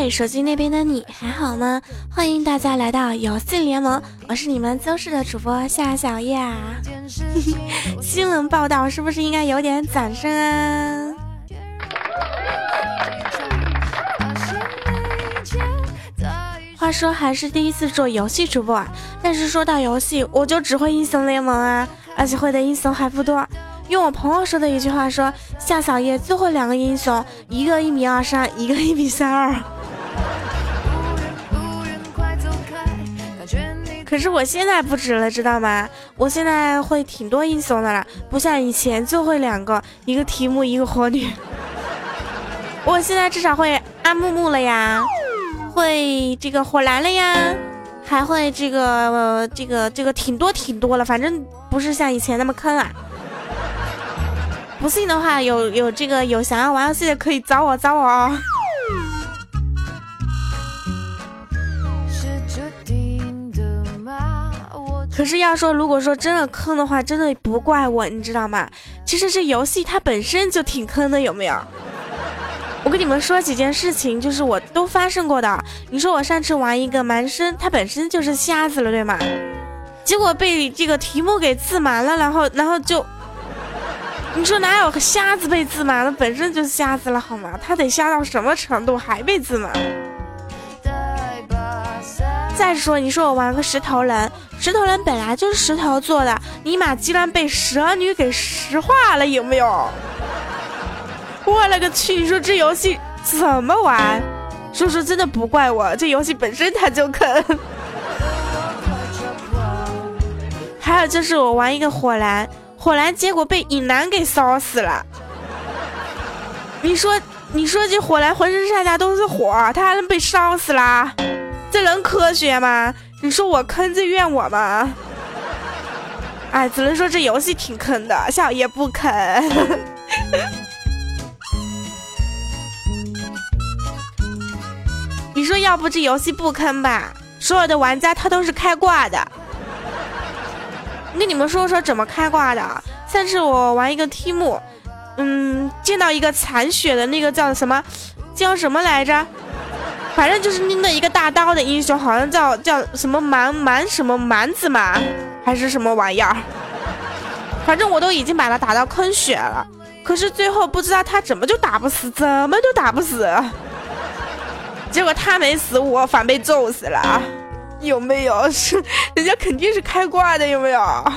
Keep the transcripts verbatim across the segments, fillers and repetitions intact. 嘿，手机那边的你还好吗？欢迎大家来到游戏联盟，我是你们周四的主播夏小叶啊。新闻报道是不是应该有点掌声啊？话说还是第一次做游戏主播啊，但是说到游戏，我就只会英雄联盟啊，而且会的英雄还不多。用我朋友说的一句话说，夏小叶最会两个英雄，一个一米二三，一个一米三二。可是我现在不止了，知道吗？我现在会挺多英雄的了，不像以前就会两个，一个提姆，一个火女。我现在至少会阿木木了呀，会这个火蓝了呀，还会这个、呃、这个这个挺多挺多了，反正不是像以前那么坑啊。不信的话，有有这个有想要玩游戏的可以找我找我哦。可是要说如果说真的坑的话，真的不怪我，你知道吗？其实这游戏它本身就挺坑的，有没有？我跟你们说几件事情，就是我都发生过的。你说我上次玩一个蛮身，它本身就是瞎子了，对吗？结果被这个题目给自盲了，然后然后就。你说哪有个瞎子被自盲了？本身就瞎子了好吗？他得瞎到什么程度还被自盲？再说你说我玩个石头人，石头人本来就是石头做的，尼玛居然被蛇女给石化了，有没有？我了个去！你说这游戏怎么玩？说说真的不怪我，这游戏本身它就坑。还有就是我玩一个火蓝。火蓝结果被尹南给烧死了，你说你说这火蓝浑身上下都是火，他还能被烧死了，这能科学吗？你说我坑这怨我吗？哎，只能说这游戏挺坑的，小爷不坑。你说要不这游戏不坑吧，所有的玩家他都是开挂的。跟你们说说怎么开挂的啊！上次我玩一个题目，嗯，见到一个残血的那个叫什么，叫什么来着？反正就是拎着一个大刀的英雄，好像叫叫什么蛮蛮什么蛮子嘛，还是什么玩意儿？反正我都已经把他打到坑血了，可是最后不知道他怎么就打不死，怎么就打不死？结果他没死，我反被揍死了。有没有？是人家肯定是开挂的，有没有？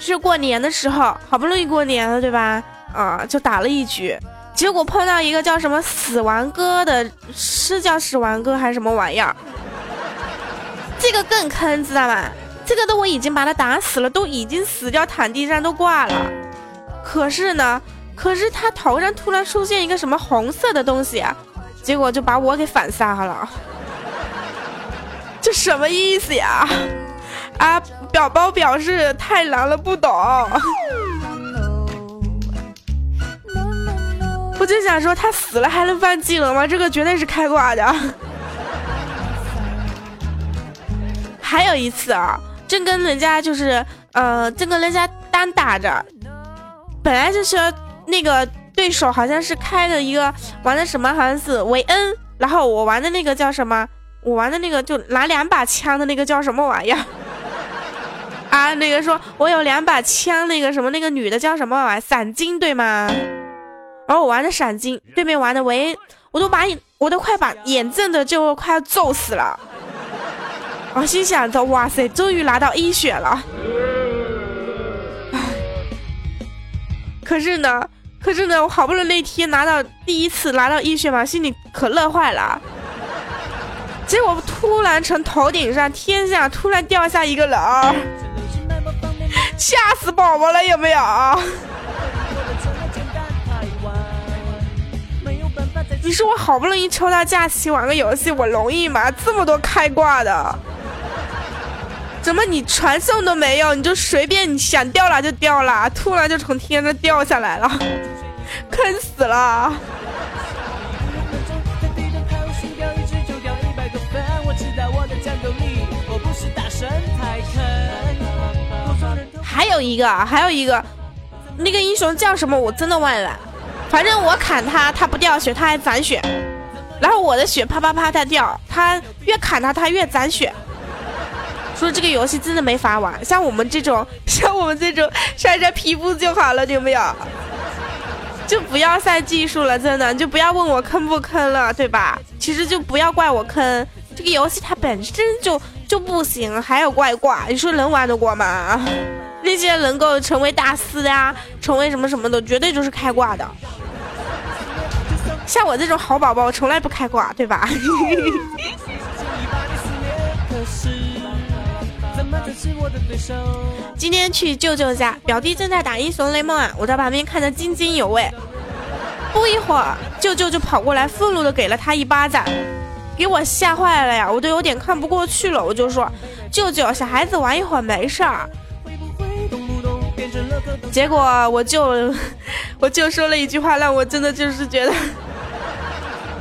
是过年的时候，好不容易过年了，对吧？啊、嗯，就打了一局，结果碰到一个叫什么死亡哥的，是叫死亡哥还是什么玩意儿？这个更坑，知道吗？这个都我已经把他打死了，都已经死掉，躺地上都挂了。可是呢，可是他头上突然出现一个什么红色的东西、啊。结果就把我给反杀了，这什么意思呀？啊，表包表示太难了，不懂。我就想说，他死了还能放技能吗？这个绝对是开挂的。还有一次啊，正跟人家就是呃，正跟人家单打着，本来就是那个。对手好像是开的一个玩的什么，好像是维恩，然后我玩的那个叫什么，我玩的那个就拿两把枪的那个叫什么玩意儿啊？那个说我有两把枪，那个什么那个女的叫什么玩意儿？闪金对吗？然后我玩的闪金，对面玩的维恩，我都把我都快把眼睁的就快要揍死了。我心想着，哇塞，终于拿到一血了。可是呢。可是呢，我好不容易那天拿到第一次拿到一血嘛，心里可乐坏了。结果突然从头顶上天上突然掉下一个人，吓死宝宝了，有没有？你说我好不容易抽到假期玩个游戏，我容易吗？这么多开挂的，怎么你传送都没有，你就随便你想掉了就掉了，突然就从天上掉下来了，坑死了。还有一个还有一个那个英雄叫什么我真的忘了，反正我砍他，他不掉血，他还攒血，然后我的血啪啪啪在掉，他越砍他，他越攒血。说这个游戏真的没法玩，像我们这种，像我们这种晒晒皮肤就好了，有没有？就不要晒技术了，真的，就不要问我坑不坑了，对吧？其实就不要怪我坑，这个游戏它本身就就不行，还有怪怪，你说能玩得过吗？那些能够成为大师的呀，成为什么什么的，绝对就是开挂的。像我这种好宝宝，从来不开挂，对吧？今天去舅舅家，表弟正在打英雄联盟啊，我在旁边看得津津有味。不一会儿，舅舅就跑过来，愤怒的给了他一巴掌，给我吓坏了呀，我都有点看不过去了。我就说，舅舅，小孩子玩一会儿没事儿。结果我就我就说了一句话，让我真的就是觉得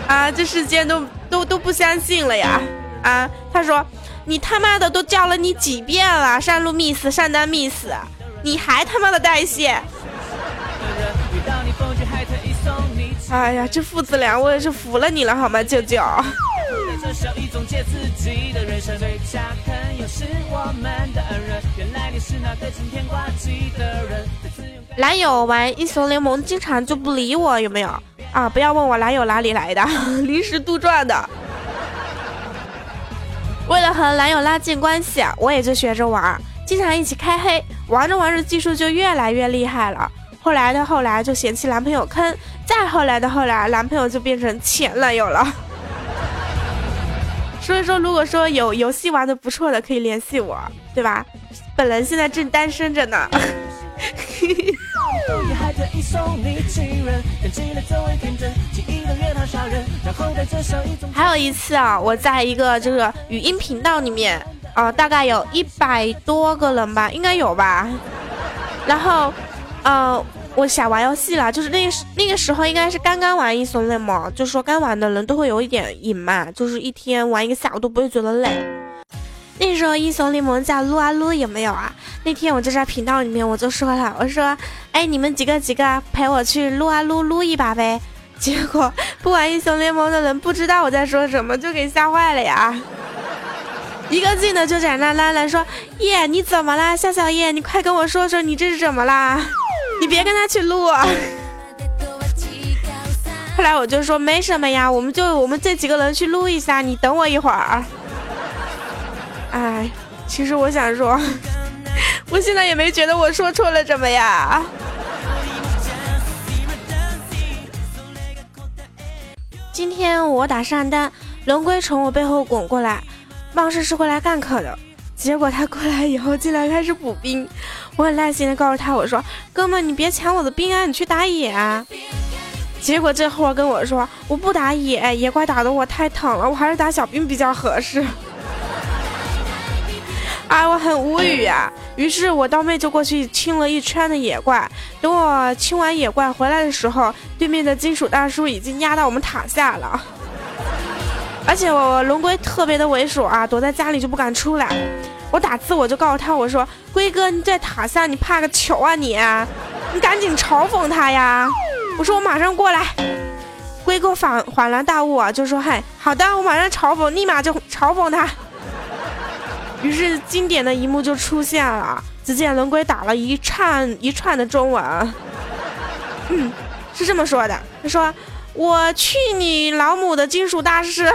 啊，这世间都都都不相信了呀啊！他说。你他妈的都叫了你几遍了，上路 miss 上单 miss， 你还他妈的代谢。哎呀，这父子俩我也是服了你了好吗，舅舅。男友玩英雄联盟经常就不理我，有没有啊？不要问我男友哪里来的，临时杜撰的。为了和男友拉近关系，我也就学着玩，经常一起开黑，玩着玩着技术就越来越厉害了。后来的后来就嫌弃男朋友坑，再后来的后来，男朋友就变成前男友了。所以说，如果说有游戏玩的不错的，可以联系我，对吧？本人现在正单身着呢。还有一次啊，我在一个这个语音频道里面啊、呃，大概有一百多个人吧，应该有吧。然后，呃，我想玩游戏了，就是那个那个时候应该是刚刚玩英雄联盟，就说刚玩的人都会有一点瘾嘛，就是一天玩一个下午都不会觉得累。那时候英雄联盟叫撸啊撸，有没有啊？那天我就在频道里面我就说了，我说，哎，你们几个几个陪我去撸啊撸撸一把呗。结果不玩英雄联盟的人不知道我在说什么，就给吓坏了呀。一个劲的就在那拉拉说，耶，你怎么啦？夏小叶，你快跟我说说你这是怎么啦？你别跟他去撸啊。后来我就说没什么呀，我们就我们这几个人去撸一下，你等我一会儿。哎，其实我想说，我现在也没觉得我说错了什么呀。今天我打上单，龙龟从我背后滚过来，貌似是过来干咳的。结果他过来以后，竟然开始补兵。我很耐心的告诉他，我说：“哥们，你别抢我的兵啊，你去打野啊。”结果这货跟我说：“我不打野，野怪打的我太疼了，我还是打小兵比较合适。”啊，我很无语啊！于是我到妹就过去清了一圈的野怪。等我清完野怪回来的时候，对面的金属大叔已经压到我们塔下了。而且我龙龟特别的猥琐啊，躲在家里就不敢出来。我打字我就告诉他，我说：“龟哥，你在塔下，你怕个球啊你！你赶紧嘲讽他呀！”我说：“我马上过来。”龟哥恍恍然大悟啊，就说：“嗨，好的，我马上嘲讽，立马就嘲讽他。”于是经典的一幕就出现了，只见龙龟打了一串一串的中文，嗯，是这么说的，他说：“我去你老母的金属大师，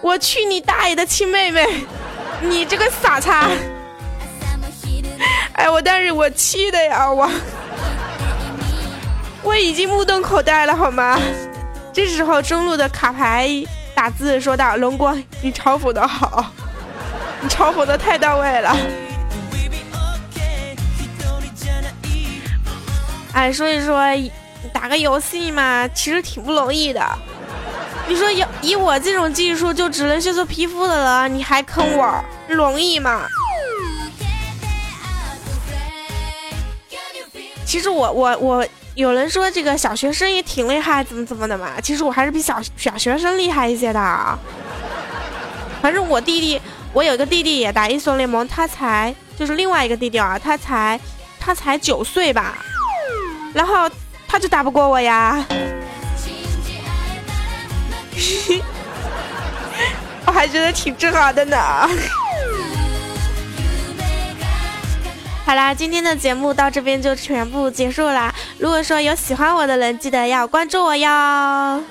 我去你大爷的亲妹妹，你这个傻叉！”哎，我当时我气的呀，我我已经目瞪口呆了，好吗？这时候中路的卡牌打字说道：“龙龟，你嘲讽的好。”嘲讽的太到位了，哎，所以说打个游戏嘛，其实挺不容易的。你说有以我这种技术就只能学做皮肤的了，你还坑我，容易吗？其实我我我，有人说这个小学生也挺厉害，怎么怎么的嘛，其实我还是比小小学生厉害一些的啊。反正我弟弟。我有一个弟弟也打英雄联盟，他才就是另外一个弟弟啊，他才他才九岁吧。然后他就打不过我呀。我还觉得挺自豪的呢。好啦，今天的节目到这边就全部结束啦。如果说有喜欢我的人，记得要关注我哟。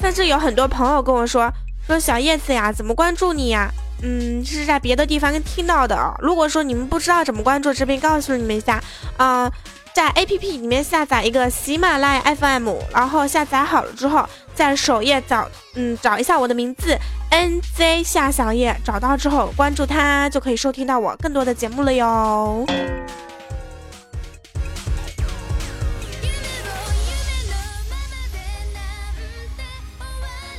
但是有很多朋友跟我说说小叶子呀，怎么关注你呀？嗯，是在别的地方听到的哦。如果说你们不知道怎么关注，这边告诉你们一下，嗯、呃，在 A P P 里面下载一个喜马拉雅 F M， 然后下载好了之后，在首页找嗯找一下我的名字 N J 夏小叶，找到之后关注他，就可以收听到我更多的节目了哟。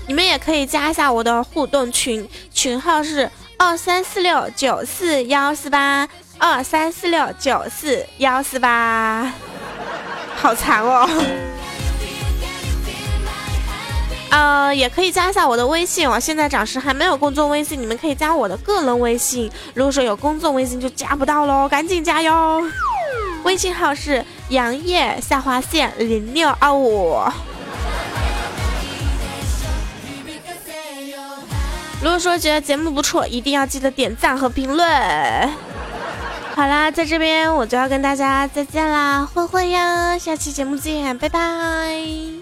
你们也可以加一下我的互动群，群号是二三四六九四幺四八，二三四六九四幺四八，好长哦。呃，也可以加一下我的微信，我现在暂时还没有工作微信，你们可以加我的个人微信。如果说有工作微信就加不到喽，赶紧加哟。微信号是杨叶下划线零六二五。如果说觉得节目不错，一定要记得点赞和评论。好啦，在这边我就要跟大家再见啦，慧慧呀，下期节目见，拜拜。